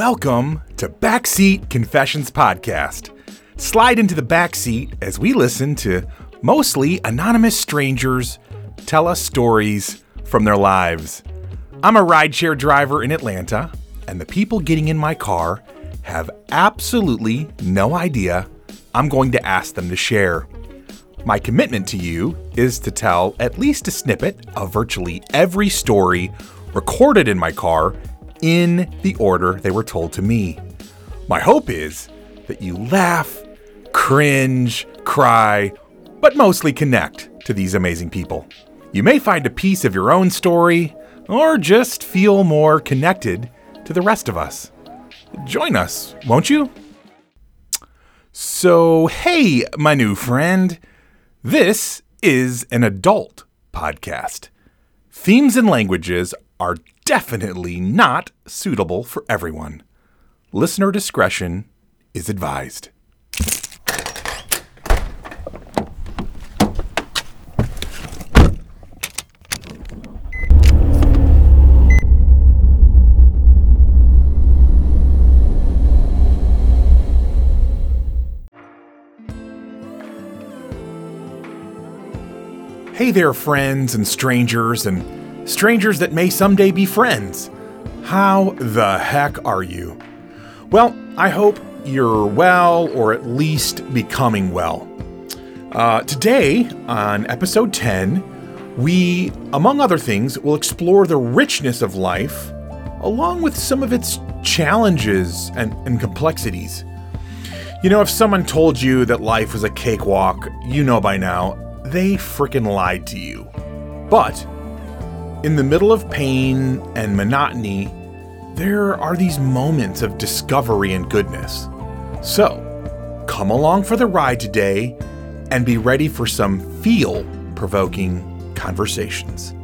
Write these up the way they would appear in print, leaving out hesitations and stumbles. Welcome to Backseat Confessions Podcast. Slide into the backseat as we listen to mostly anonymous strangers tell us stories from their lives. I'm a rideshare driver in Atlanta, and the people getting in my car have absolutely no idea I'm going to ask them to share. My commitment to you is to tell at least a snippet of virtually every story recorded in my car in the order they were told to me. My hope is that you laugh, cringe, cry, but mostly connect to these amazing people. You may find a piece of your own story or just feel more connected to the rest of us. Join us, won't you? So, hey, my new friend, this is an adult podcast. Themes and languages are definitely not suitable for everyone. Listener discretion is advised. Hey there, friends and strangers that may someday be friends. How the heck are you? Well, I hope you're well, or at least becoming well. Today, on episode 10, we, among other things, will explore the richness of life, along with some of its challenges and complexities. You know, if someone told you that life was a cakewalk, you know by now, they frickin' lied to you. But in the middle of pain and monotony, there are these moments of discovery and goodness. So, come along for the ride today and be ready for some feel-provoking conversations.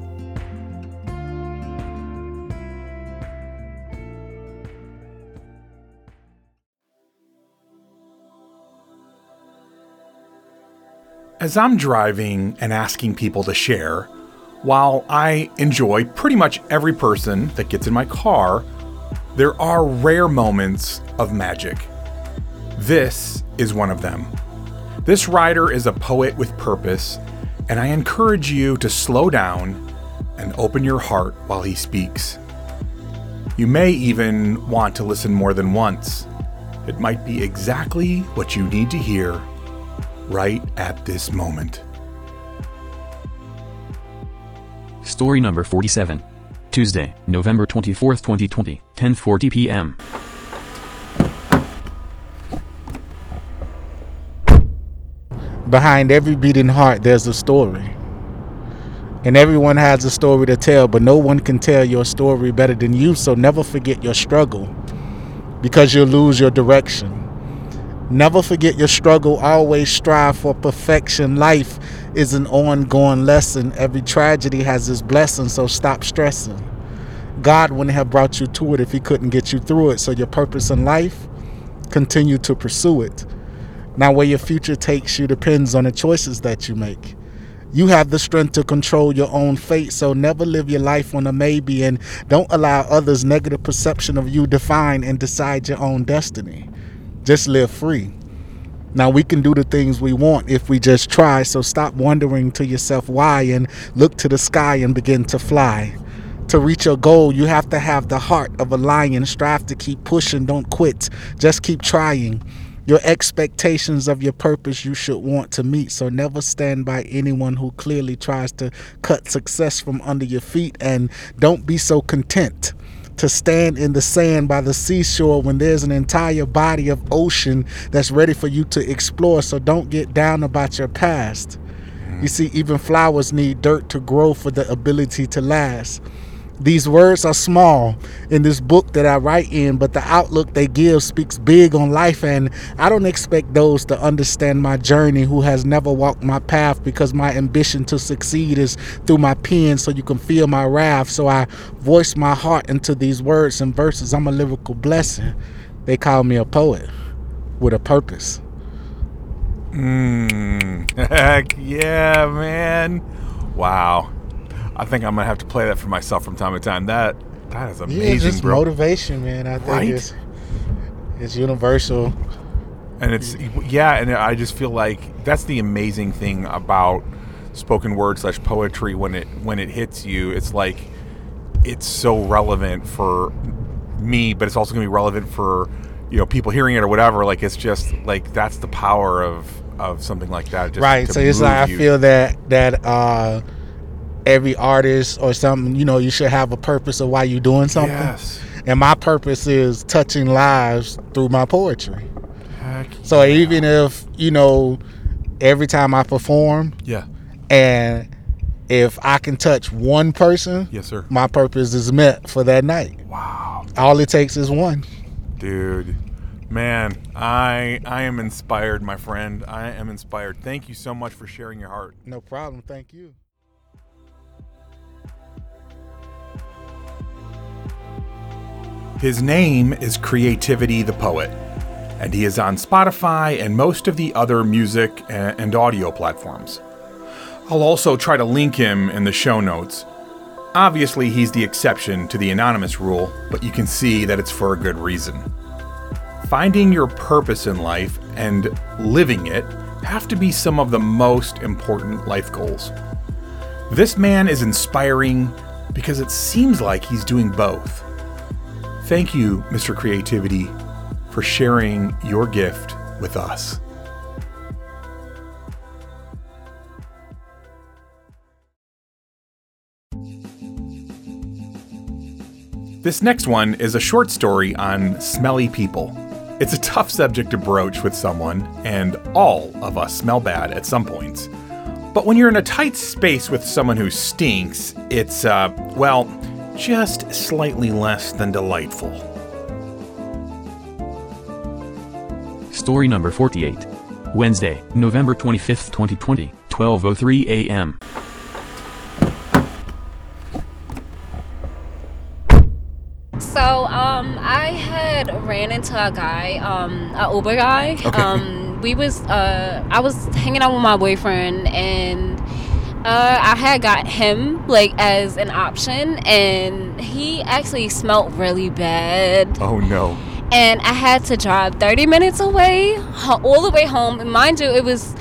As I'm driving and asking people to share, while I enjoy pretty much every person that gets in my car, there are rare moments of magic. This is one of them. This writer is a poet with purpose, and I encourage you to slow down and open your heart while he speaks. You may even want to listen more than once. It might be exactly what you need to hear right at this moment. Story number 47. Tuesday, November 24th, 2020, 10:40 p.m. Behind every beating heart, there's a story. And everyone has a story to tell, but no one can tell your story better than you, so never forget your struggle, because you'll lose your direction. Never forget your struggle. Always strive for perfection. Life is an ongoing lesson. Every tragedy has its blessing, so stop stressing. God wouldn't have brought you to it if he couldn't get you through it. So your purpose in life, continue to pursue it. Now, where your future takes you depends on the choices that you make. You have the strength to control your own fate, so never live your life on a maybe, and don't allow others' negative perception of you define and decide your own destiny. Just live free. Now, we can do the things we want if we just try, so stop wondering to yourself why and look to the sky and begin to fly. To reach your goal, you have to have the heart of a lion. Strive to keep pushing. Don't quit. Just keep trying. Your expectations of your purpose you should want to meet, so never stand by anyone who clearly tries to cut success from under your feet, and don't be so content to stand in the sand by the seashore when there's an entire body of ocean that's ready for you to explore. So don't get down about your past. You see, even flowers need dirt to grow for the ability to last. These words are small in this book that I write in, but the outlook they give speaks big on life, and I don't expect those to understand my journey who has never walked my path, because my ambition to succeed is through my pen, so you can feel my wrath. So I voice my heart into these words and verses. I'm a lyrical blessing. They call me a poet with a purpose. Heck yeah, man. Wow. I think I'm gonna have to play that for myself from time to time. That is amazing, yeah, just bro. Motivation, man. I think right? it's It's universal. And it's, yeah, and I just feel like that's the amazing thing about spoken word / poetry. When it hits you, it's like, it's so relevant for me, but it's also going to be relevant for, you know, people hearing it or whatever. Like, it's just like, that's the power of something like that. Just right. So it's like, I feel that every artist or something, you know, you should have a purpose of why you're doing something. Yes. And my purpose is touching lives through my poetry. Heck so yeah. Even if, you know, every time I perform, yeah, and if I can touch one person, yes, sir, my purpose is met for that night. Wow. All it takes is one. Dude, man, I am inspired, my friend. I am inspired. Thank you so much for sharing your heart. No problem. Thank you. His name is Creativity the Poet, and he is on Spotify and most of the other music and audio platforms. I'll also try to link him in the show notes. Obviously, he's the exception to the anonymous rule, but you can see that it's for a good reason. Finding your purpose in life and living it have to be some of the most important life goals. This man is inspiring because it seems like he's doing both. Thank you, Mr. Creativity, for sharing your gift with us. This next one is a short story on smelly people. It's a tough subject to broach with someone, and all of us smell bad at some points. But when you're in a tight space with someone who stinks, it's, well, just slightly less than delightful. Story number 48. Wednesday, November 25th, 2020, 12:03 a.m. So, I had ran into a guy, an Uber guy. Okay. I was hanging out with my boyfriend, and I had got him, like, as an option, and he actually smelled really bad. Oh, no. And I had to drive 30 minutes away, all the way home. And mind you, it was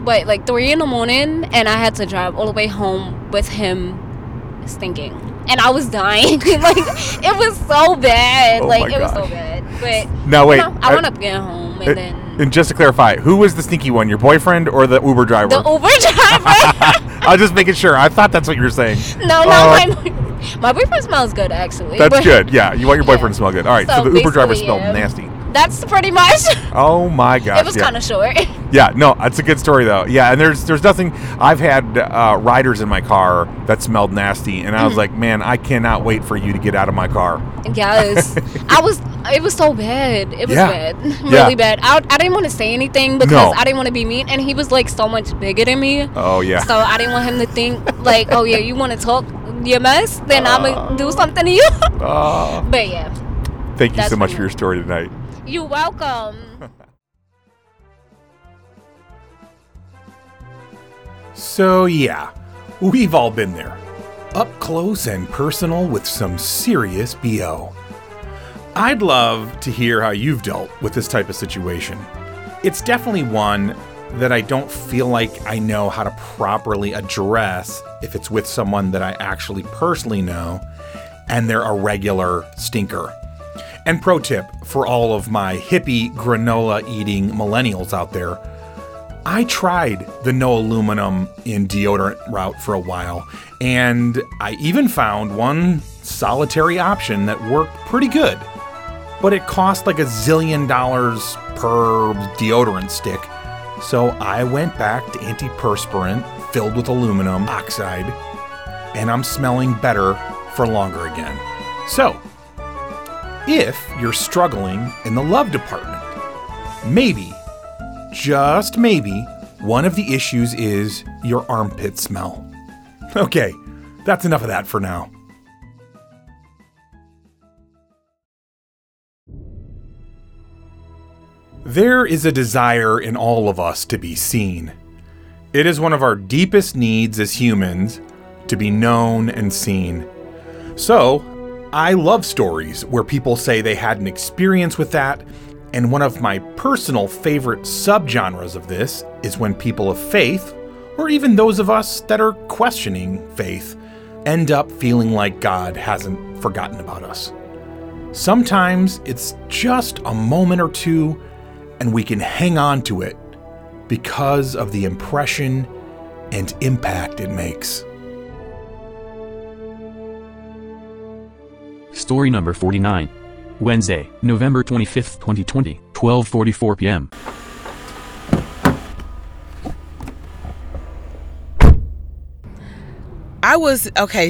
what, like 3 in the morning, and I had to drive all the way home with him stinking. And I was dying. Like, it was so bad. Oh, like, it was so bad. But now, wait, I wound up getting home, and then... And just to clarify, who was the stinky one? Your boyfriend or the Uber driver? The Uber driver. I was just making sure. I thought that's what you were saying. No, my boyfriend smells good, actually. That's good. Yeah, you want your boyfriend to smell good. All right. So the Uber driver smelled nasty. That's pretty much. Oh my gosh. It was kind of short. Yeah. No, it's a good story though. Yeah, and there's nothing. I've had riders in my car that smelled nasty, and I was like, man, I cannot wait for you to get out of my car. Yes. It was so bad. It was bad. Really bad. I didn't want to say anything because I didn't want to be mean. And he was like so much bigger than me. Oh, yeah. So I didn't want him to think like, oh, yeah, you want to talk your mess? Then I'm going to do something to you. But yeah. Thank you so much for your story tonight. You're welcome. So, yeah, we've all been there. Up close and personal with some serious BO. I'd love to hear how you've dealt with this type of situation. It's definitely one that I don't feel like I know how to properly address if it's with someone that I actually personally know and they're a regular stinker. And pro tip for all of my hippie granola eating millennials out there, I tried the no aluminum in deodorant route for a while, and I even found one solitary option that worked pretty good. But it cost like $1 zillion per deodorant stick, so I went back to antiperspirant filled with aluminum oxide, and I'm smelling better for longer again. So, if you're struggling in the love department, maybe, just maybe, one of the issues is your armpit smell. Okay, that's enough of that for now. There is a desire in all of us to be seen. It is one of our deepest needs as humans to be known and seen. So, I love stories where people say they had an experience with that, and one of my personal favorite subgenres of this is when people of faith, or even those of us that are questioning faith, end up feeling like God hasn't forgotten about us. Sometimes it's just a moment or two, and we can hang on to it because of the impression and impact it makes. Story number 49. Wednesday, November 25th, 2020, 12:44 p.m.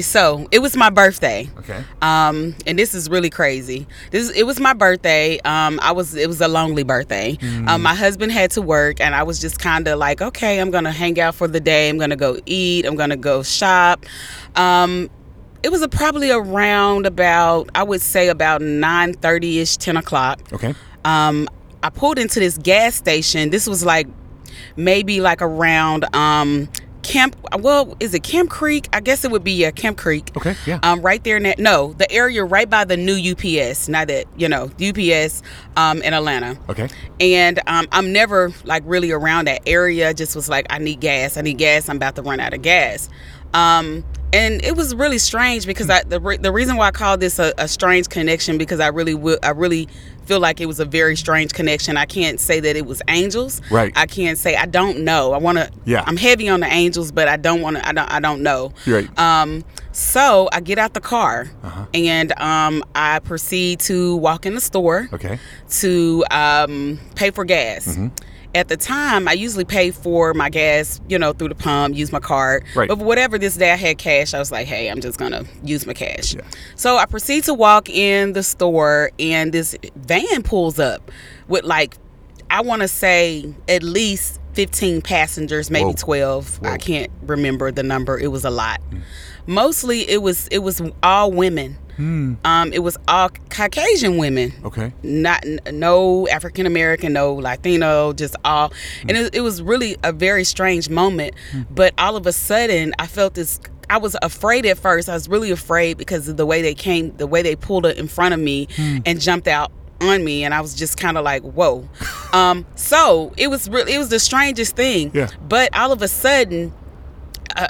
So it was my birthday. Okay. And this is really crazy. It was my birthday. It was a lonely birthday. Mm. My husband had to work, and I was just kind of like, okay, I'm gonna hang out for the day. I'm gonna go eat. I'm gonna go shop. It was probably around about, I would say about 9:30-ish, 10 o'clock. Okay. I pulled into this gas station. This was like maybe like around Camp Creek? I guess it would be Camp Creek. Okay, yeah. Right there in the area right by the new UPS, UPS in Atlanta. Okay. And I'm never like really around that area. Just was like, I need gas. I'm about to run out of gas. And it was really strange because the reason why I call this a strange connection, because I really feel like it was a very strange connection. I can't say that it was angels. Right. I can't say, I don't know. I'm heavy on the angels, but I don't know. Right. So I get out the car, uh-huh, and I proceed to walk in the store, okay, to pay for gas. Mm-hmm. At the time, I usually pay for my gas, through the pump, use my card. Right. But whatever, this day I had cash, I was like, hey, I'm just going to use my cash. Yeah. So I proceed to walk in the store, and this van pulls up with, like, I want to say at least 15 passengers, maybe 12. Whoa. I can't remember the number. It was a lot. Mm. Mostly, it was all women. Hmm. It was all Caucasian women. Okay. No African American, no Latino, just all. Hmm. And it was really a very strange moment. Hmm. But all of a sudden, I felt this. I was afraid at first. I was really afraid because of the way they pulled up in front of me, hmm, and jumped out on me, and I was just kind of like, whoa. So it was the strangest thing. Yeah. But all of a sudden,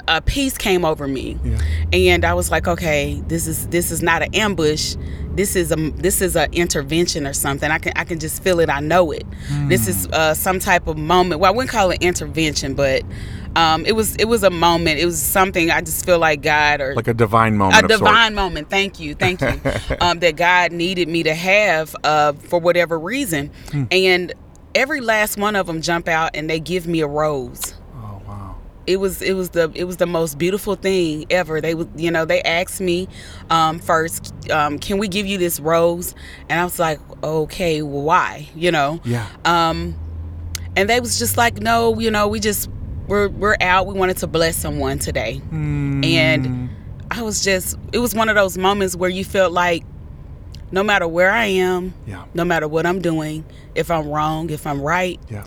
a peace came over me, yeah, and I was like, okay, this is not an ambush. This is an intervention or something. I can just feel it. I know it. Mm. This is some type of moment. Well, I wouldn't call it intervention, but it was a moment. It was something. I just feel like God, or like a divine moment. A divine moment. Thank you. That God needed me to have for whatever reason. Mm. And every last one of them jump out and they give me a rose. It was the most beautiful thing ever. They asked me first, can we give you this rose? And I was like, okay, well, why? Yeah. And they was just like, no, we're out. We wanted to bless someone today. Mm. And it was one of those moments where you felt like, no matter where I am, yeah, no matter what I'm doing, if I'm wrong, if I'm right, yeah,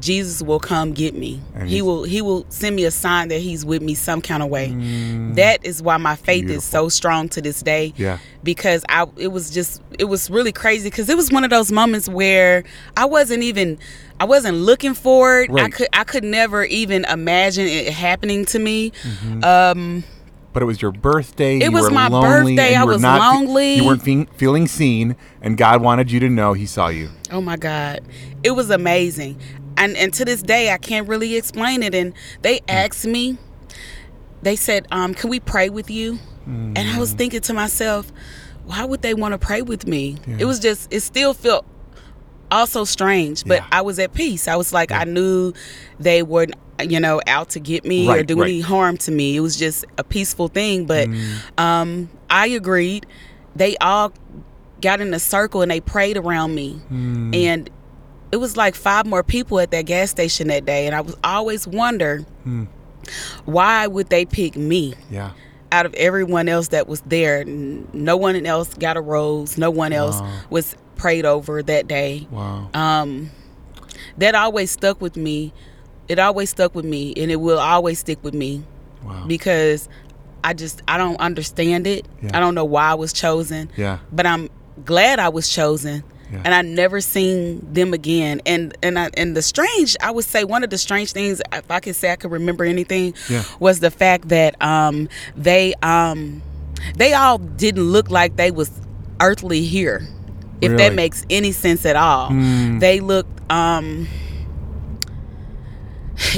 Jesus will come get me. And he will send me a sign that he's with me some kind of way. Mm, that is why my faith is so strong to this day. Yeah. Because it was really crazy, because it was one of those moments where I wasn't looking for it. Right. I could never even imagine it happening to me. Mm-hmm. But it was your birthday. It was my birthday. I was lonely. You weren't feeling seen, and God wanted you to know he saw you. Oh my God. It was amazing. And to this day, I can't really explain it. And they asked me, they said, can we pray with you? Mm. And I was thinking to myself, why would they want to pray with me? Yeah. It still felt also strange, but yeah, I was at peace. I was like, yeah, I knew they weren't, out to get me, right, or do any harm to me. It was just a peaceful thing. But I agreed. They all got in a circle and they prayed around me. Mm. And it was like 5 more people at that gas station that day, and I was always wondering, why would they pick me? Yeah. Out of everyone else that was there, no one else got a rose. No one else was prayed over that day. Wow. That always stuck with me. It always stuck with me, and it will always stick with me. Wow. Because I don't understand it. Yeah. I don't know why I was chosen. Yeah. But I'm glad I was chosen. Yeah. And I never seen them again. And the strange, I would say one of the strange things, if I could say I could remember anything, was the fact that they all didn't look like they was earthly here, if really? That makes any sense at all. Mm. They looked,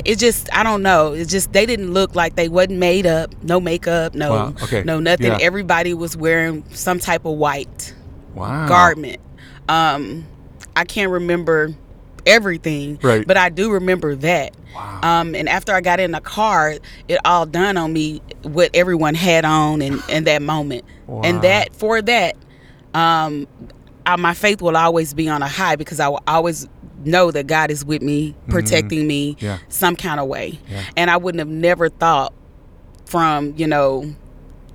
it just, I don't know. It just, they didn't look like they wasn't made up. No makeup, no, wow. okay. no nothing. Yeah. Everybody was wearing some type of white wow. garment. I can't remember everything, right. but I do remember that. Wow. And after I got in the car, it all dawned on me what everyone had on in that moment. Wow. And that, for that, my faith will always be on a high because I will always know that God is with me, protecting mm-hmm. me yeah. some kind of way. Yeah. And I wouldn't have never thought from, you know,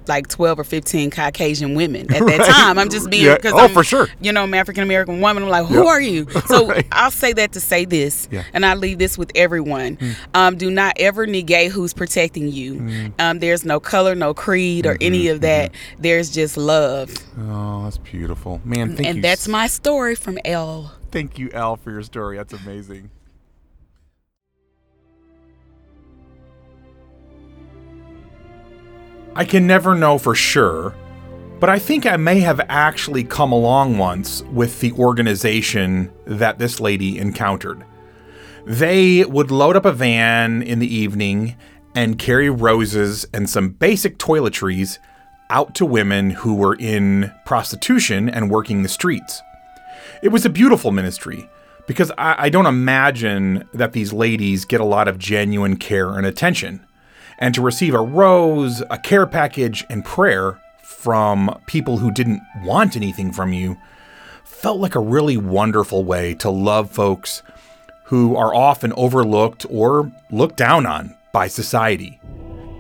like 12 or 15 Caucasian women at that right. time. I'm just being, because yeah. oh, I'm, for sure. you know, I'm an African-American woman. I'm like, who yep. are you? So right. I'll say that to say this, yeah. and I leave this with everyone. Mm. Do not ever negate who's protecting you. Mm. There's no color, no creed, or mm-hmm, any of that. Mm-hmm. There's just love. Oh, that's beautiful. Man, thank you. And that's my story from Elle. Thank you, Elle, for your story. That's amazing. I can never know for sure, but I think I may have actually come along once with the organization that this lady encountered. They would load up a van in the evening and carry roses and some basic toiletries out to women who were in prostitution and working the streets. It was a beautiful ministry because I don't imagine that these ladies get a lot of genuine care and attention. And to receive a rose, a care package, and prayer from people who didn't want anything from you felt like a really wonderful way to love folks who are often overlooked or looked down on by society.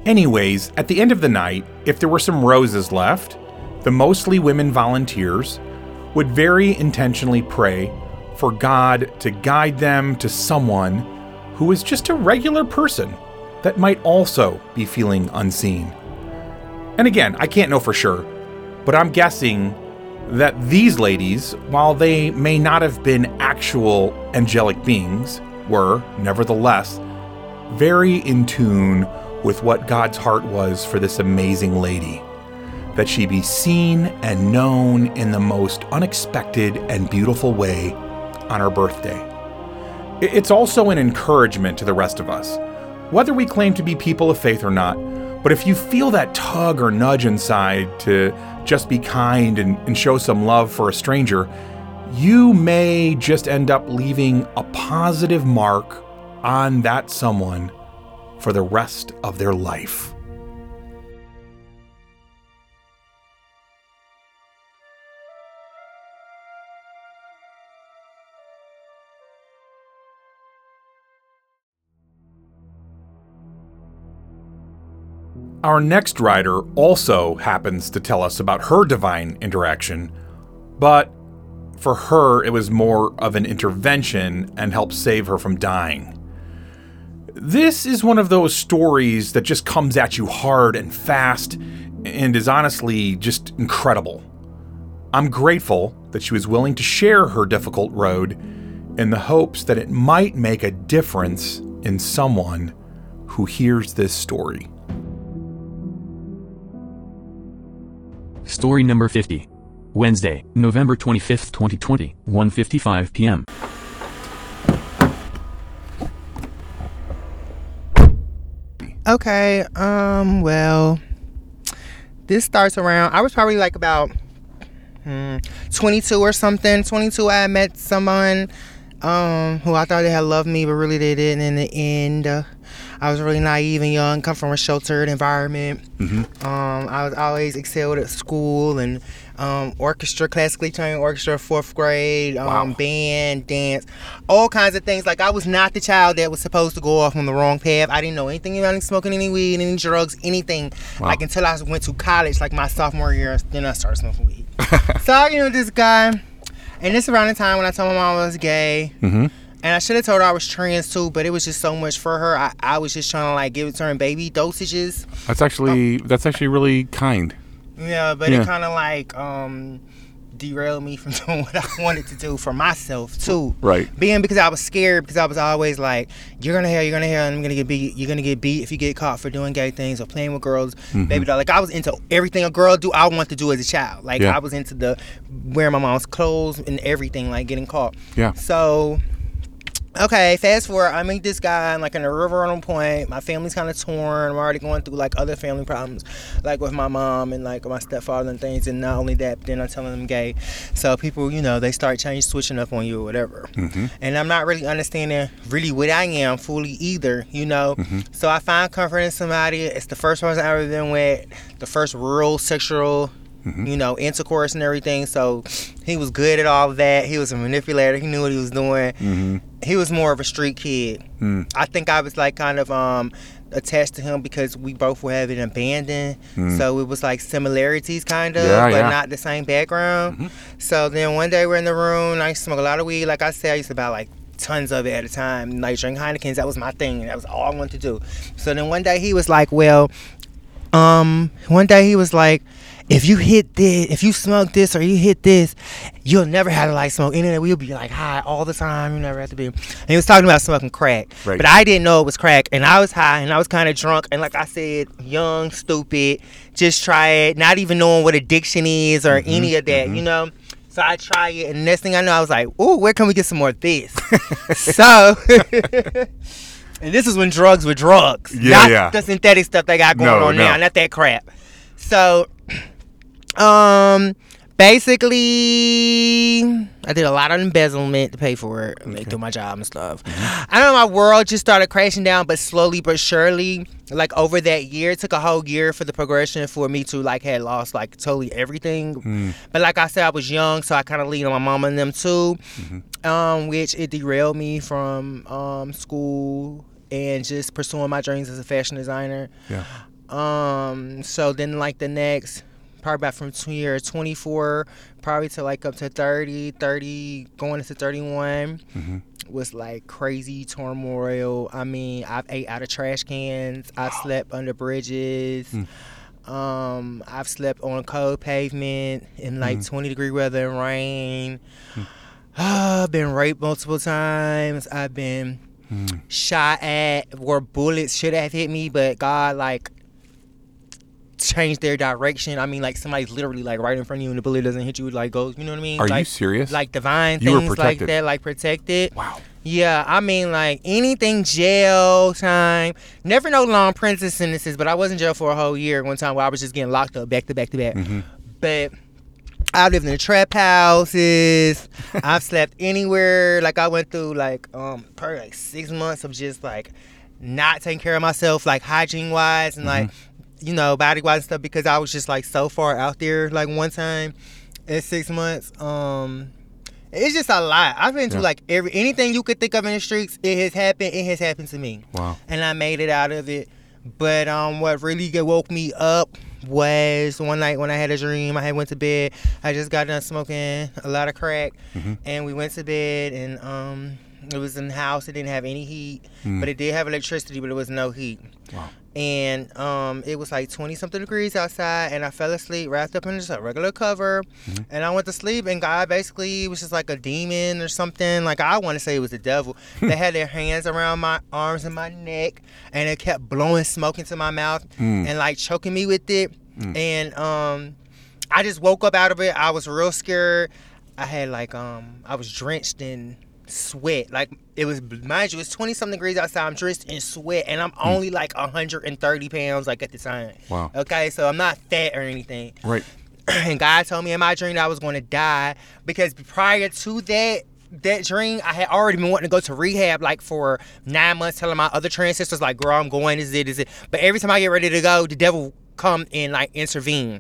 Anyways, at the end of the night, if there were some roses left, the mostly women volunteers would very intentionally pray for God to guide them to someone who is just a regular person that might also be feeling unseen. And again, I can't know for sure, but I'm guessing that these ladies, while they may not have been actual angelic beings, were nevertheless very in tune with what God's heart was for this amazing lady, that she be seen and known in the most unexpected and beautiful way on her birthday. It's also an encouragement to the rest of us, whether we claim to be people of faith or not, but if you feel that tug or nudge inside to just be kind and show some love for a stranger, you may just end up leaving a positive mark on that someone for the rest of their life. Our next writer also happens to tell us about her divine interaction, but for her, it was more of an intervention and helped save her from dying. This is one of those stories that just comes at you hard and fast and is honestly just incredible. I'm grateful that she was willing to share her difficult road in the hopes that it might make a difference in someone who hears this story. Story number 50. Wednesday, November 25th, 2020, 1:55 p.m. Okay, well, this starts around, I was probably like about 22 or something. 22, I met someone who I thought they had loved me, but really they didn't in the end. I was really naive and young, come from a sheltered environment. Mm-hmm. I was always excelled at school and orchestra, classically trained orchestra, 4th grade, wow. band, dance, all kinds of things. Like, I was not the child that was supposed to go off on the wrong path. I didn't know anything about smoking any weed, any drugs, anything. Wow. Like, until I went to college, like my sophomore year, then I started smoking weed. So, you know, this guy, and this around the time when I told my mom I was gay. Mm-hmm. And I should have told her I was trans too, but it was just so much for her. I was just trying to like give it to her in baby dosages. That's actually really kind. Yeah, but it kind of like derailed me from doing what I wanted to do for myself too. Right. Because I was scared, because I was always like, you're gonna hear, and you're gonna get beat if you get caught for doing gay things or playing with girls, mm-hmm. baby doll. Like I was into everything a girl do. I wanted to do as a child. Like I was into the wearing my mom's clothes and everything, like getting caught. Yeah. So. Okay, fast forward, I meet this guy, I'm like in a river on a point, my family's kind of torn, I'm already going through like other family problems, like with my mom and like my stepfather and things, and not only that, but then I'm telling them gay, so people, you know, they start switching up on you or whatever, mm-hmm. and I'm not really understanding really what I am fully either, you know, mm-hmm. so I find comfort in somebody. It's the first person I've ever been with, the first real sexual, mm-hmm. you know, intercourse and everything, so he was good at all that. He was a manipulator, he knew what he was doing, mm-hmm. he was more of a street kid. Mm. I think I was like kind of attached to him because we both were having abandoned, so it was like similarities kind of, but not the same background. Mm-hmm. So then one day we're in the room, I used to smoke a lot of weed, like I said, I used to buy like tons of it at a time, like drink Heinekens, that was my thing, that was all I wanted to do. So then one day he was like, if you hit this, if you smoke this or you hit this, you'll never have to like smoke anything. We'll be like high all the time. You never have to be. And he was talking about smoking crack. Right. But I didn't know it was crack. And I was high and I was kind of drunk. And like I said, young, stupid, just try it. Not even knowing what addiction is or any of that, you know. So I try it. And next thing I know, I was like, ooh, where can we get some more of this? So... And this is when drugs were drugs. Yeah, not the synthetic stuff they got going on now. Not that crap. So... basically, I did a lot of embezzlement to pay for it, do my job and stuff. Mm-hmm. I don't know, my world just started crashing down, but slowly but surely, like over that year, it took a whole year for the progression for me to like had lost like totally everything. Mm. But like I said, I was young, so I kind of leaned on my mama and them too, which it derailed me from school and just pursuing my dreams as a fashion designer. Yeah. So then like the next... probably about from 24 probably to like up to 30 going into 31 was like crazy turmoil. I mean, I've ate out of trash cans, I've slept under bridges, I've slept on cold pavement in like 20 degree weather and rain. I've been raped multiple times, I've been shot at, where bullets should have hit me but God like change their direction. I mean, like somebody's literally like right in front of you and the bullet doesn't hit you, like goes, you know what I mean? Are like, you serious? Like divine things like that, like protected. Wow. Yeah, I mean, like anything, jail time, never no long prison sentences, but I was in jail for a whole year one time where I was just getting locked up back to back. But I lived in trap houses. I've slept anywhere. Like I went through like probably like 6 months of just like not taking care of myself, like hygiene wise and like, you know, body-wise and stuff, because I was just, like, so far out there, like, one time in 6 months. It's just a lot. I've been through, like, anything you could think of in the streets, it has happened to me. Wow. And I made it out of it. But what really woke me up was one night when I had a dream. I had went to bed. I just got done smoking a lot of crack. And we went to bed, and it was in the house. It didn't have any heat. But it did have electricity, but it was no heat. Wow. And it was like 20 something degrees outside, and I fell asleep wrapped up in just a regular cover, and I went to sleep, and God basically was just like a demon or something, like I want to say it was the devil. They had their hands around my arms and my neck, and it kept blowing smoke into my mouth and like choking me with it. And I just woke up out of it. I was real scared. I had like I was drenched in sweat. Like, it was, mind you, it's 20 something degrees outside. I'm drenched in sweat, and I'm only like 130 pounds like at the time. Wow. Okay, so I'm not fat or anything. Right. And God told me in my dream that I was going to die, because prior to that dream, I had already been wanting to go to rehab like for 9 months, telling my other trans sisters like, girl, I'm going, is it. But every time I get ready to go, the devil come and like intervene.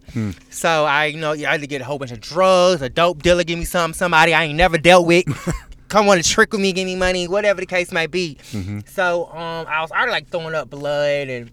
So I, you know, I had to get a whole bunch of drugs, a dope dealer give me somebody I ain't never dealt with. Come on and trick with me, give me money, whatever the case might be. So I was already like throwing up blood and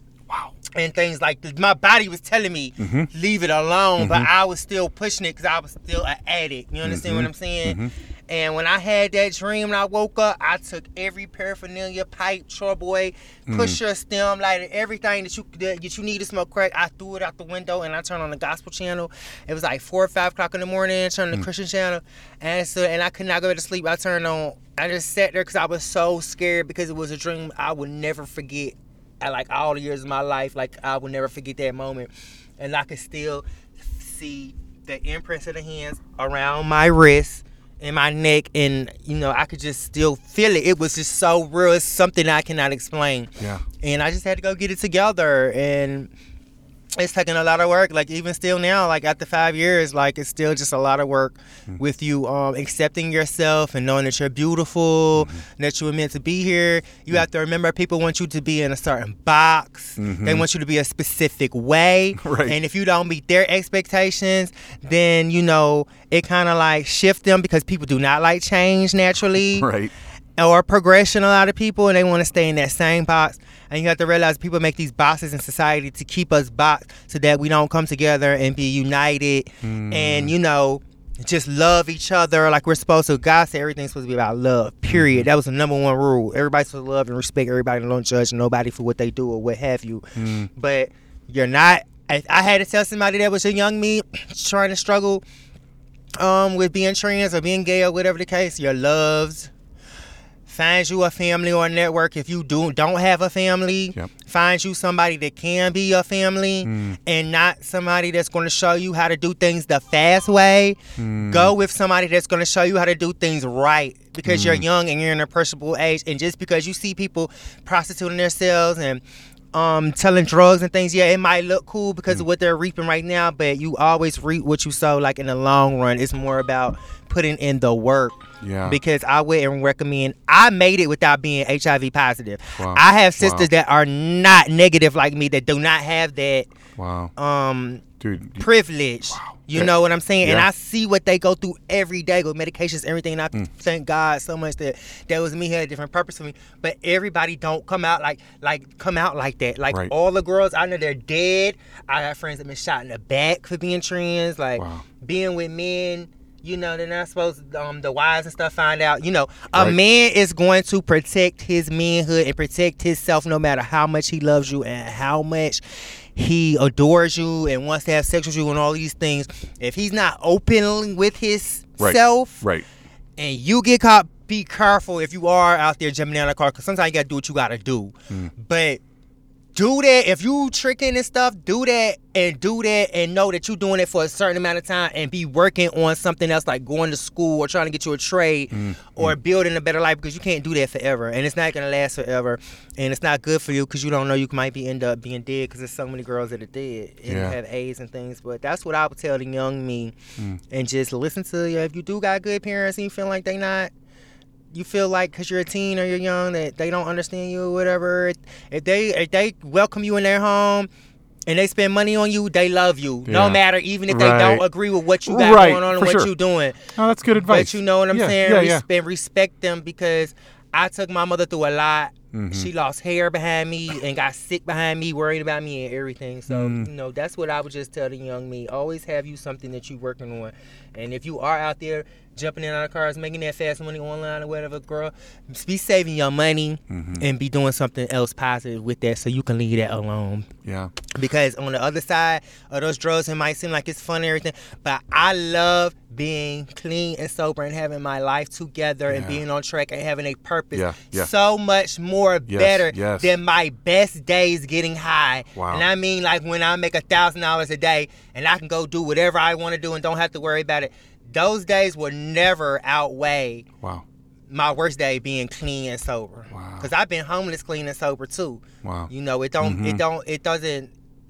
and things like this. My body was telling me leave it alone, but I was still pushing it because I was still an addict. You understand what I'm saying? And when I had that dream and I woke up, I took every paraphernalia, pipe, charboy, pusher, stem, lighter, everything that you need to smoke crack. I threw it out the window and I turned on the gospel channel. It was like 4 or 5 o'clock in the morning, turned on the Christian channel. And I could not go to sleep. I just sat there because I was so scared because it was a dream I would never forget. Like all the years of my life, like I would never forget that moment. And I could still see the impress of the hands around my wrist and my neck, and I could just still feel it. It was just so real. It's something I cannot explain. Yeah. And I just had to go get it together, and it's taking a lot of work. Like even still now, like after 5 years, like it's still just a lot of work with you accepting yourself and knowing that you're beautiful, that you were meant to be here. You have to remember people want you to be in a certain box. They want you to be a specific way. Right. And if you don't meet their expectations, then it kind of like shift them, because people do not like change naturally. Right. Or progression, a lot of people, and they want to stay in that same box. And you have to realize people make these boxes in society to keep us boxed so that we don't come together and be united and, just love each other like we're supposed to. God said everything's supposed to be about love, period. That was the #1 rule. Everybody's supposed to love and respect everybody and don't judge nobody for what they do or what have you. But you're not. I had to tell somebody that was a young me trying to struggle with being trans or being gay or whatever the case, you're loved. Find you a family or a network. If you don't have a family, find you somebody that can be your family and not somebody that's going to show you how to do things the fast way. Go with somebody that's going to show you how to do things right, because you're young and you're in a impressionable age. And just because you see people prostituting themselves and telling drugs and things, it might look cool because of what they're reaping right now, but you always reap what you sow. Like in the long run, it's more about putting in the work. Yeah. Because I wouldn't recommend. I made it without being HIV positive. Wow. I have sisters that are not negative like me, that do not have that privilege. Wow. You know what I'm saying? Yeah. And I see what they go through every day with medications, everything. And I thank God so much that was me, had a different purpose for me. But everybody don't come out like that. Like all the girls I know, they're dead. I got friends that been shot in the back for being trans. Like being with men. They're not supposed to, the wives and stuff find out. A man is going to protect his manhood and protect himself no matter how much he loves you and how much he adores you and wants to have sex with you and all these things. If he's not openly with his self, and you get caught, be careful if you are out there jumping out of the car, because sometimes you got to do what you got to do. But do that. If you tricking and stuff, do that and know that you're doing it for a certain amount of time and be working on something else, like going to school or trying to get you a trade or building a better life, because you can't do that forever, and it's not going to last forever, and it's not good for you, because you don't know, you might be end up being dead, because there's so many girls that are dead and have AIDS and things. But that's what I would tell the young me, and just listen to you. If you do got good parents and you feel like they not, you feel like because you're a teen or you're young that they don't understand you or whatever, if they welcome you in their home and they spend money on you, they love you. Yeah. No matter, even if they don't agree with what you got going on and what you're doing. Oh, that's good advice. But you know what I'm saying? Respect them, because I took my mother through a lot. She lost hair behind me and got sick behind me, worried about me and everything. So, that's what I would just tell the young me. Always have you something that you're working on. And if you are out there jumping in and out of cars, making that fast money online or whatever, girl, be saving your money and be doing something else positive with that, so you can leave that alone. Yeah. Because on the other side of those drugs, it might seem like it's fun and everything, but I love being clean and sober and having my life together and being on track and having a purpose so much more better than my best days getting high. Wow. And I mean, like when I make $1,000 a day and I can go do whatever I want to do and don't have to worry about it, those days will never outweigh my worst day being clean and sober. Wow. Because I've been homeless clean and sober too. Wow.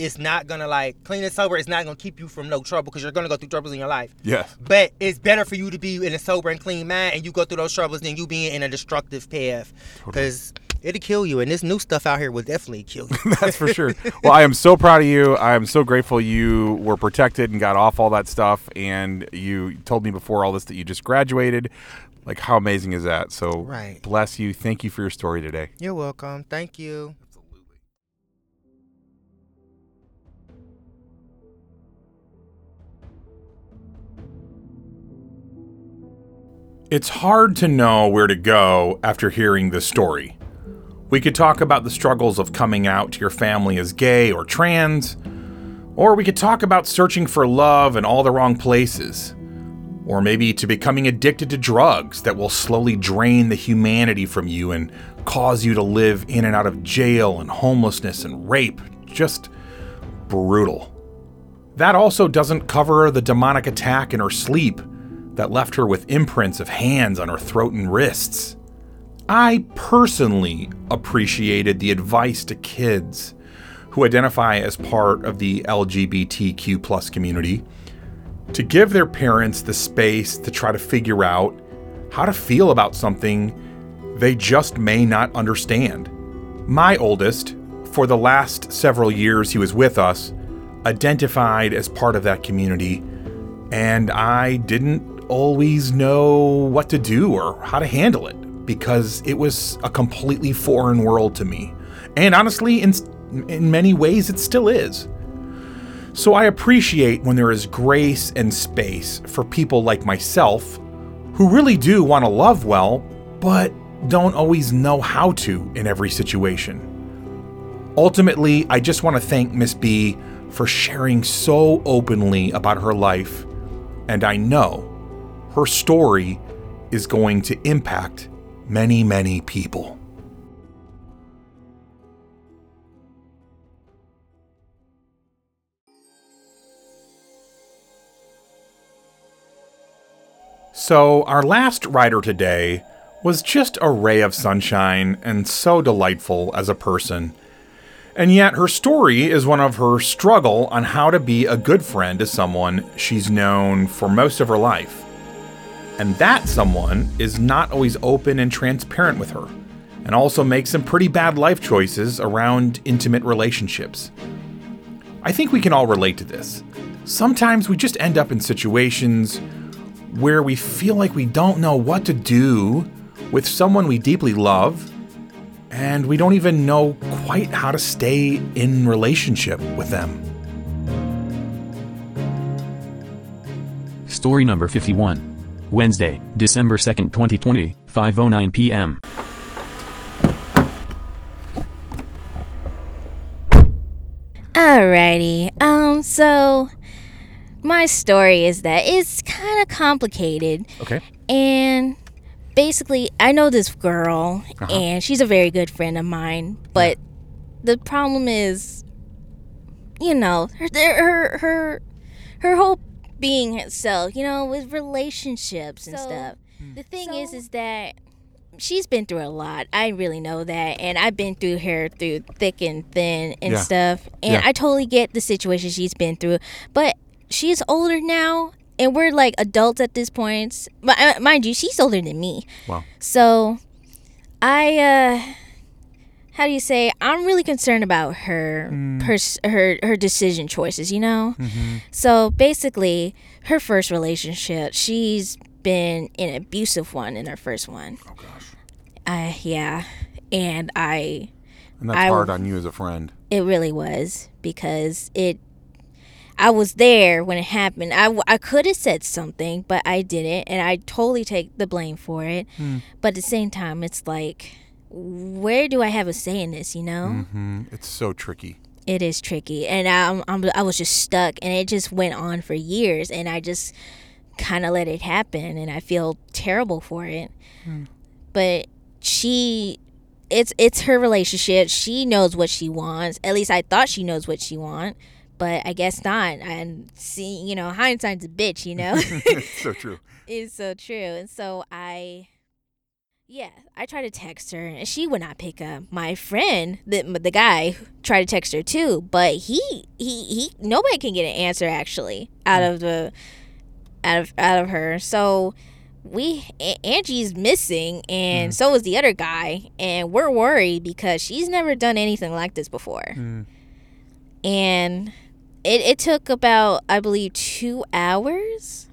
It's not going to, like, clean and sober, it's not going to keep you from no trouble, because you're going to go through troubles in your life. Yes. But it's better for you to be in a sober and clean mind and you go through those troubles than you being in a destructive path. Because it'll kill you. And this new stuff out here will definitely kill you. That's for sure. Well, I am so proud of you. I am so grateful you were protected and got off all that stuff. And you told me before all this that you just graduated. Like, how amazing is that? So bless you. Thank you for your story today. You're welcome. Thank you. It's hard to know where to go after hearing this story. We could talk about the struggles of coming out to your family as gay or trans, or we could talk about searching for love in all the wrong places, or maybe to becoming addicted to drugs that will slowly drain the humanity from you and cause you to live in and out of jail and homelessness and rape. Just brutal. That also doesn't cover the demonic attack in her sleep that left her with imprints of hands on her throat and wrists. I personally appreciated the advice to kids who identify as part of the LGBTQ+ community to give their parents the space to try to figure out how to feel about something they just may not understand. My oldest, for the last several years he was with us, identified as part of that community, and I didn't always know what to do or how to handle it because it was a completely foreign world to me. And honestly, in many ways, it still is. So I appreciate when there is grace and space for people like myself who really do want to love well, but don't always know how to in every situation. Ultimately, I just want to thank Miss B for sharing so openly about her life, and I know her story is going to impact many, many people. So our last writer today was just a ray of sunshine and so delightful as a person. And yet her story is one of her struggle on how to be a good friend to someone she's known for most of her life. And that someone is not always open and transparent with her, and also makes some pretty bad life choices around intimate relationships. I think we can all relate to this. Sometimes we just end up in situations where we feel like we don't know what to do with someone we deeply love, and we don't even know quite how to stay in relationship with them. Story number 51. Wednesday, December 2nd, 2020, 5:09 p.m. Alrighty, so my story is that it's kind of complicated. Okay. And basically, I know this girl, and she's a very good friend of mine, but the problem is, you know, her whole being herself, you know, with relationships and stuff. The thing is that she's been through a lot. I really know that. And I've been through her through thick and thin and stuff. And I totally get the situation she's been through. But she's older now, and we're like adults at this point. But mind you, she's older than me. Wow. So I'm really concerned about her her decision choices, you know? Mm-hmm. So basically, her first relationship, she's been in an abusive one in her first one. Oh, gosh. And that's hard on you as a friend. It really was, because I was there when it happened. I could have said something, but I didn't, and I totally take the blame for it. Mm. But at the same time, it's like, where do I have a say in this, you know? Mm-hmm. It's so tricky. It is tricky. And I was just stuck, and it just went on for years, and I just kind of let it happen, and I feel terrible for it. Mm. But it's her relationship. She knows what she wants. At least I thought she knows what she wants, but I guess not. And see, you know, hindsight's a bitch, you know? It's so true. It's so true. And so I tried to text her, and she would not pick up. My friend, the guy, tried to text her too, but he nobody can get an answer actually out of her. So Angie's missing, and so is the other guy, and we're worried because she's never done anything like this before. Mm. And it took about, I believe, 2 hours.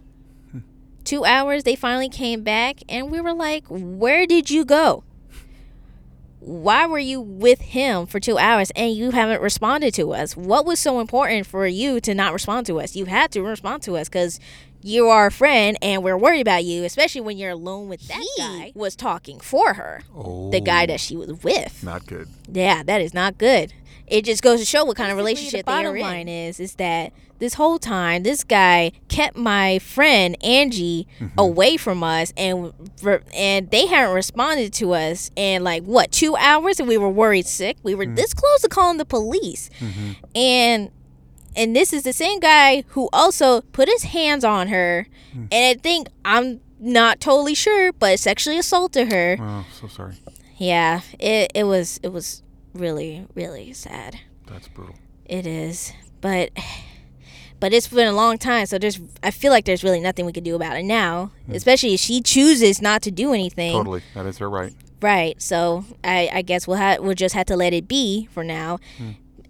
2 hours, they finally came back, and we were like, where did you go? Why were you with him for 2 hours, and you haven't responded to us? What was so important for you to not respond to us? You had to respond to us because you are a friend and we're worried about you, especially when you're alone with that guy, was talking for her. Oh. The guy that she was with. Not good. Yeah, that is not good. It just goes to show what kind of relationship they are in. The bottom line is that this whole time, this guy kept my friend, Angie, away from us, and they hadn't responded to us in, like, what, 2 hours? And we were worried sick. We were this close to calling the police. And this is the same guy who also put his hands on her, and I think, I'm not totally sure, but sexually assaulted her. Oh, so sorry. Yeah, it was really, really sad. That's brutal. It is, but it's been a long time, so I feel like there's really nothing we can do about it now, especially if she chooses not to do anything. Totally, that is her right. Right, so I guess we'll just have to let it be for now.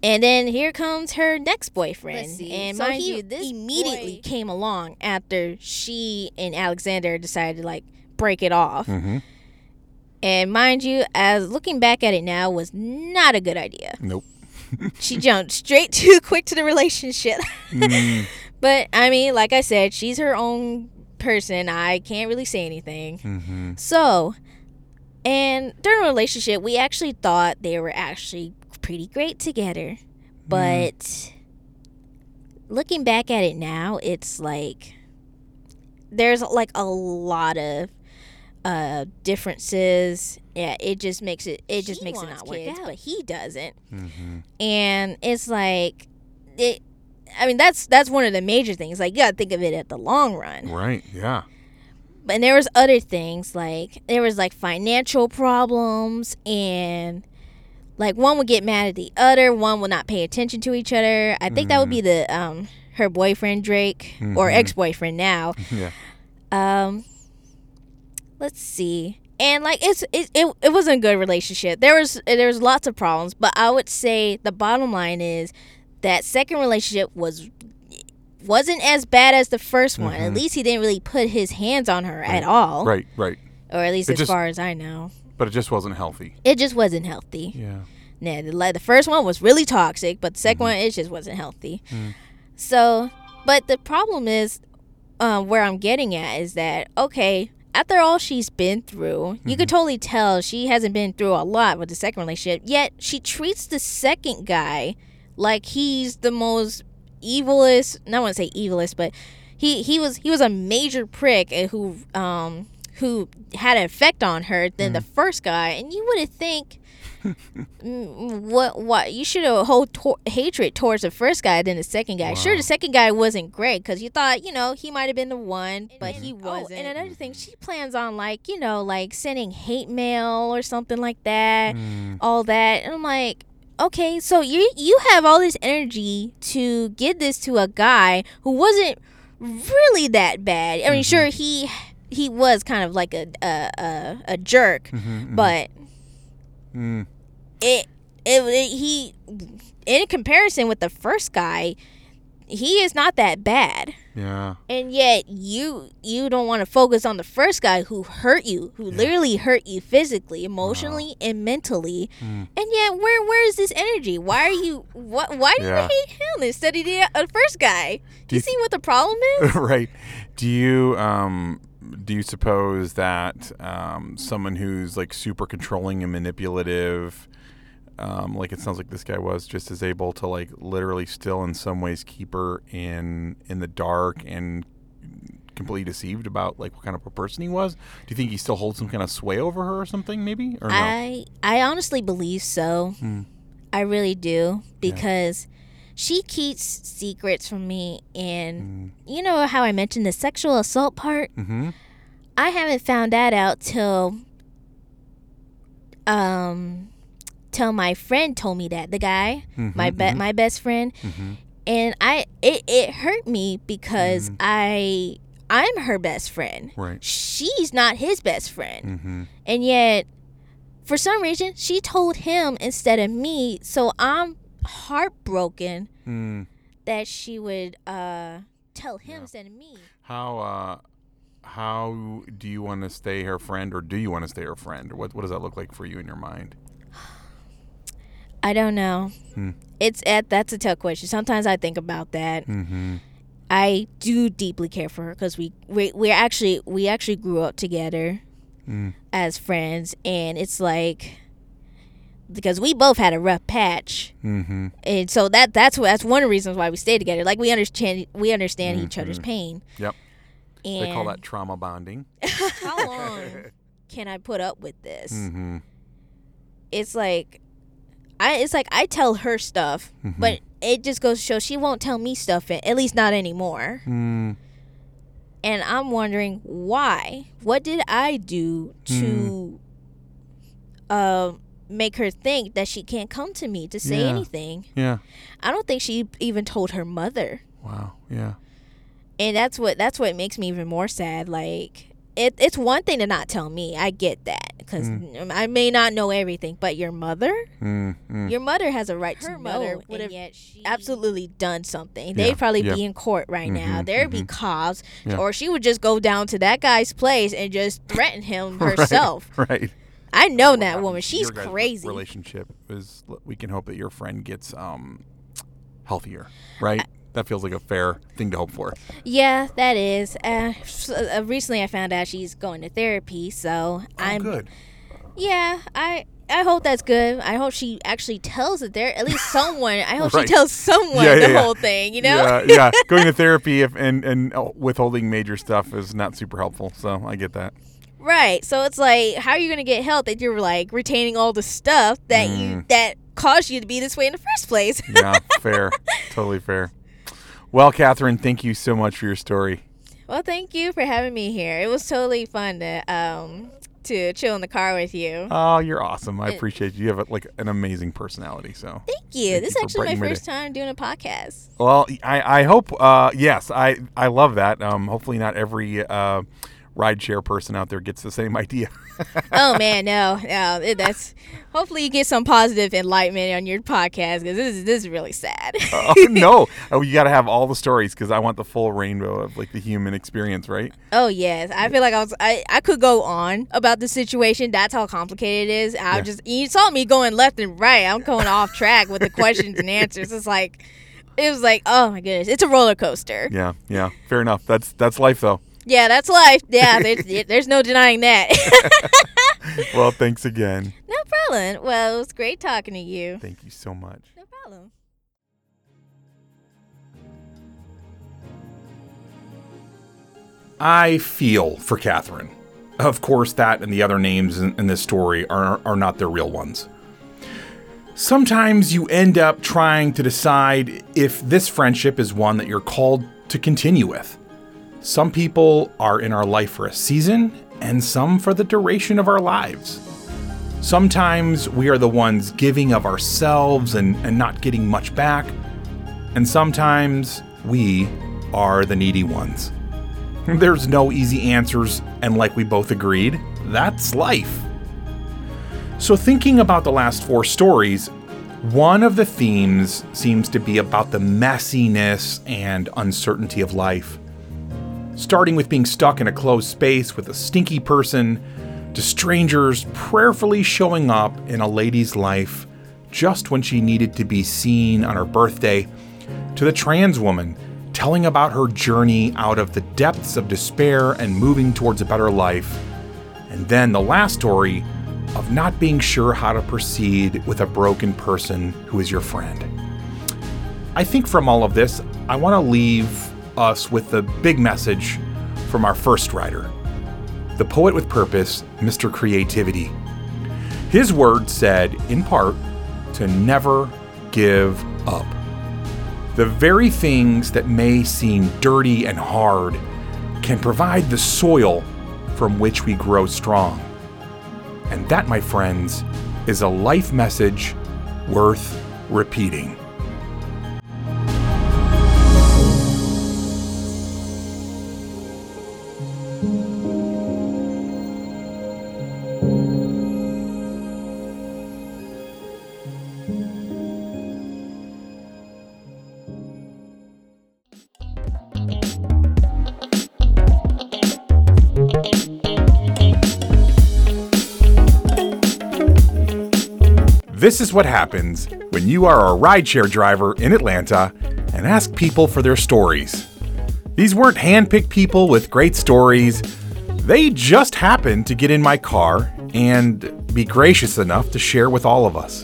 And then here comes her next boyfriend. And so this immediately came along after she and Alexander decided to, like, break it off. And mind you, as looking back at it now, was not a good idea. Nope. She jumped straight too quick to the relationship. But, I mean, like I said, she's her own person. I can't really say anything. So, and during a relationship, we actually thought they were actually pretty great together, but looking back at it now, it's like there's like a lot of differences. Yeah, it just makes it not work out, but he doesn't. And it's like it. I mean, that's one of the major things. Like, you gotta think of it at the long run, right? Yeah. And there was other things, like there was like financial problems, and like, one would get mad at the other. One would not pay attention to each other. I think that would be the her boyfriend, Drake, or ex-boyfriend now. Yeah. Let's see. And, like, it wasn't a good relationship. There was lots of problems. But I would say the bottom line is that second relationship wasn't as bad as the first one. At least he didn't really put his hands on her at all. Right, right. Or at least as far as I know. But it just wasn't healthy. It just wasn't healthy. Yeah. Yeah. The first one was really toxic, but the second one, it just wasn't healthy. So, but the problem is, where I'm getting at is that, okay, after all she's been through, you could totally tell she hasn't been through a lot with the second relationship, yet she treats the second guy like he's the most evilest. I don't want to say evilest, but he was a major prick who had an effect on her than the first guy. And you would think, what you should have a whole hatred towards the first guy than the second guy. Wow. Sure, the second guy wasn't great because you thought, he might have been the one, but he wasn't. And another thing, she plans on, like, like sending hate mail or something like that, all that. And I'm like, okay, so you have all this energy to give this to a guy who wasn't really that bad. I mean, sure, he was kind of like a jerk, but he in comparison with the first guy, he is not that bad. Yeah. And yet you don't want to focus on the first guy who hurt you, who literally hurt you physically, emotionally, and mentally. And yet, where is this energy? Why are you? Why do you hate him instead of the first guy? Do you see what the problem is? Right. Do you suppose that someone who's, like, super controlling and manipulative, like it sounds like this guy was, just is able to, like, literally still in some ways keep her in the dark and completely deceived about, like, what kind of a person he was? Do you think he still holds some kind of sway over her or something, maybe? Or no? I honestly believe so. I really do, because she keeps secrets from me, and you know how I mentioned the sexual assault part? I haven't found that out till my friend told me that, the guy, my best friend, and it hurt me because I'm her best friend. Right. She's not his best friend, and yet for some reason she told him instead of me, so I'm heartbroken that she would tell him instead of me. How do you want to stay her friend, or do you want to stay her friend? What does that look like for you in your mind? I don't know. That's a tough question. Sometimes I think about that. I do deeply care for her because we actually grew up together as friends, and it's like, because we both had a rough patch, and so that's one of the reasons why we stay together. Like we understand each other's pain. Yep. And they call that trauma bonding. How long can I put up with this? It's like, I tell her stuff, but it just goes to show she won't tell me stuff, at least not anymore. And I'm wondering why. What did I do to make her think that she can't come to me to say anything? Yeah. I don't think she even told her mother. Wow. Yeah. And that's what makes me even more sad. Like, it's one thing to not tell me. I get that, because I may not know everything, but your mother? Your mother has a right to know, and yet she absolutely done something. Yeah. They'd probably be in court right now. There'd be cops, or she would just go down to that guy's place and just threaten him herself. Right. I know that woman. She's crazy. Relationship is, we can hope that your friend gets healthier, right? That feels like a fair thing to hope for. Yeah, that is. Recently, I found out she's going to therapy, so I'm good. Yeah, I hope that's good. I hope she actually tells it there. At least someone. I hope she tells someone the whole thing. You know. Yeah. Going to therapy and withholding major stuff is not super helpful. So I get that. Right. So it's like, how are you going to get help if you're like retaining all the stuff that you that caused you to be this way in the first place? Yeah. Fair. Totally fair. Well, Catherine, thank you so much for your story. Well, thank you for having me here. It was totally fun to chill in the car with you. Oh, you're awesome. I appreciate you. You have like an amazing personality. So thank you. Thank this is actually my first time doing a podcast. Well, I hope. Yes, I love that. Hopefully, not every rideshare person out there gets the same idea. Oh man, no, that's. Hopefully, you get some positive enlightenment on your podcast, because this is really sad. Oh, you got to have all the stories, because I want the full rainbow of like the human experience, right? Oh yes, I feel like I could go on about the situation. That's how complicated it is. You saw me going left and right. I'm going off track with the questions and answers. It was like, oh my goodness, it's a roller coaster. Yeah, fair enough. That's life though. Yeah, that's life. Yeah, there's no denying that. Well, thanks again. No problem. Well, it was great talking to you. Thank you so much. No problem. I feel for Catherine. Of course, that and the other names in this story are not their real ones. Sometimes you end up trying to decide if this friendship is one that you're called to continue with. Some people are in our life for a season, and some for the duration of our lives. Sometimes we are the ones giving of ourselves and not getting much back, and sometimes we are the needy ones. There's no easy answers, and like we both agreed, that's life. So thinking about the last four stories, one of the themes seems to be about the messiness and uncertainty of life. Starting with being stuck in a closed space with a stinky person, to strangers prayerfully showing up in a lady's life just when she needed to be seen on her birthday, to the trans woman telling about her journey out of the depths of despair and moving towards a better life, and then the last story of not being sure how to proceed with a broken person who is your friend. I think from all of this, I want to leave us with the big message from our first writer, the poet with purpose, Mr. Creativity. His words said, in part, to never give up. The very things that may seem dirty and hard can provide the soil from which we grow strong. And that, my friends, is a life message worth repeating. This is what happens when you are a rideshare driver in Atlanta and ask people for their stories. These weren't handpicked people with great stories. They just happened to get in my car and be gracious enough to share with all of us.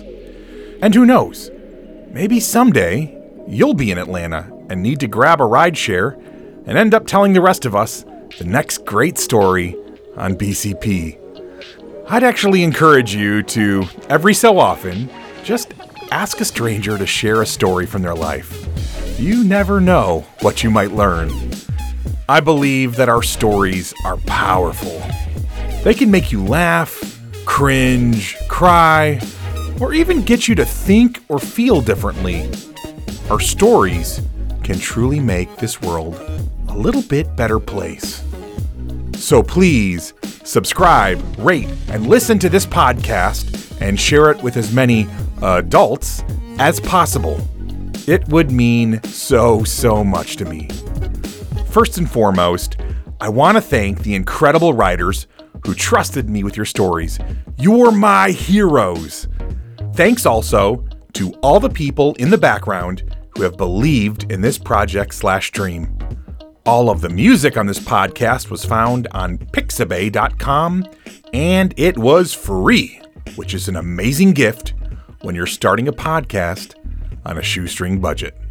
And who knows, maybe someday you'll be in Atlanta and need to grab a rideshare and end up telling the rest of us the next great story on BCP. I'd actually encourage you to, every so often, just ask a stranger to share a story from their life. You never know what you might learn. I believe that our stories are powerful. They can make you laugh, cringe, cry, or even get you to think or feel differently. Our stories can truly make this world a little bit better place. So please subscribe, rate, and listen to this podcast and share it with as many adults as possible. It would mean so much to me. First and foremost, I want to thank the incredible writers who trusted me with your stories. You're my heroes. Thanks also to all the people in the background who have believed in this project/dream. All of the music on this podcast was found on pixabay.com, and it was free, which is an amazing gift when you're starting a podcast on a shoestring budget.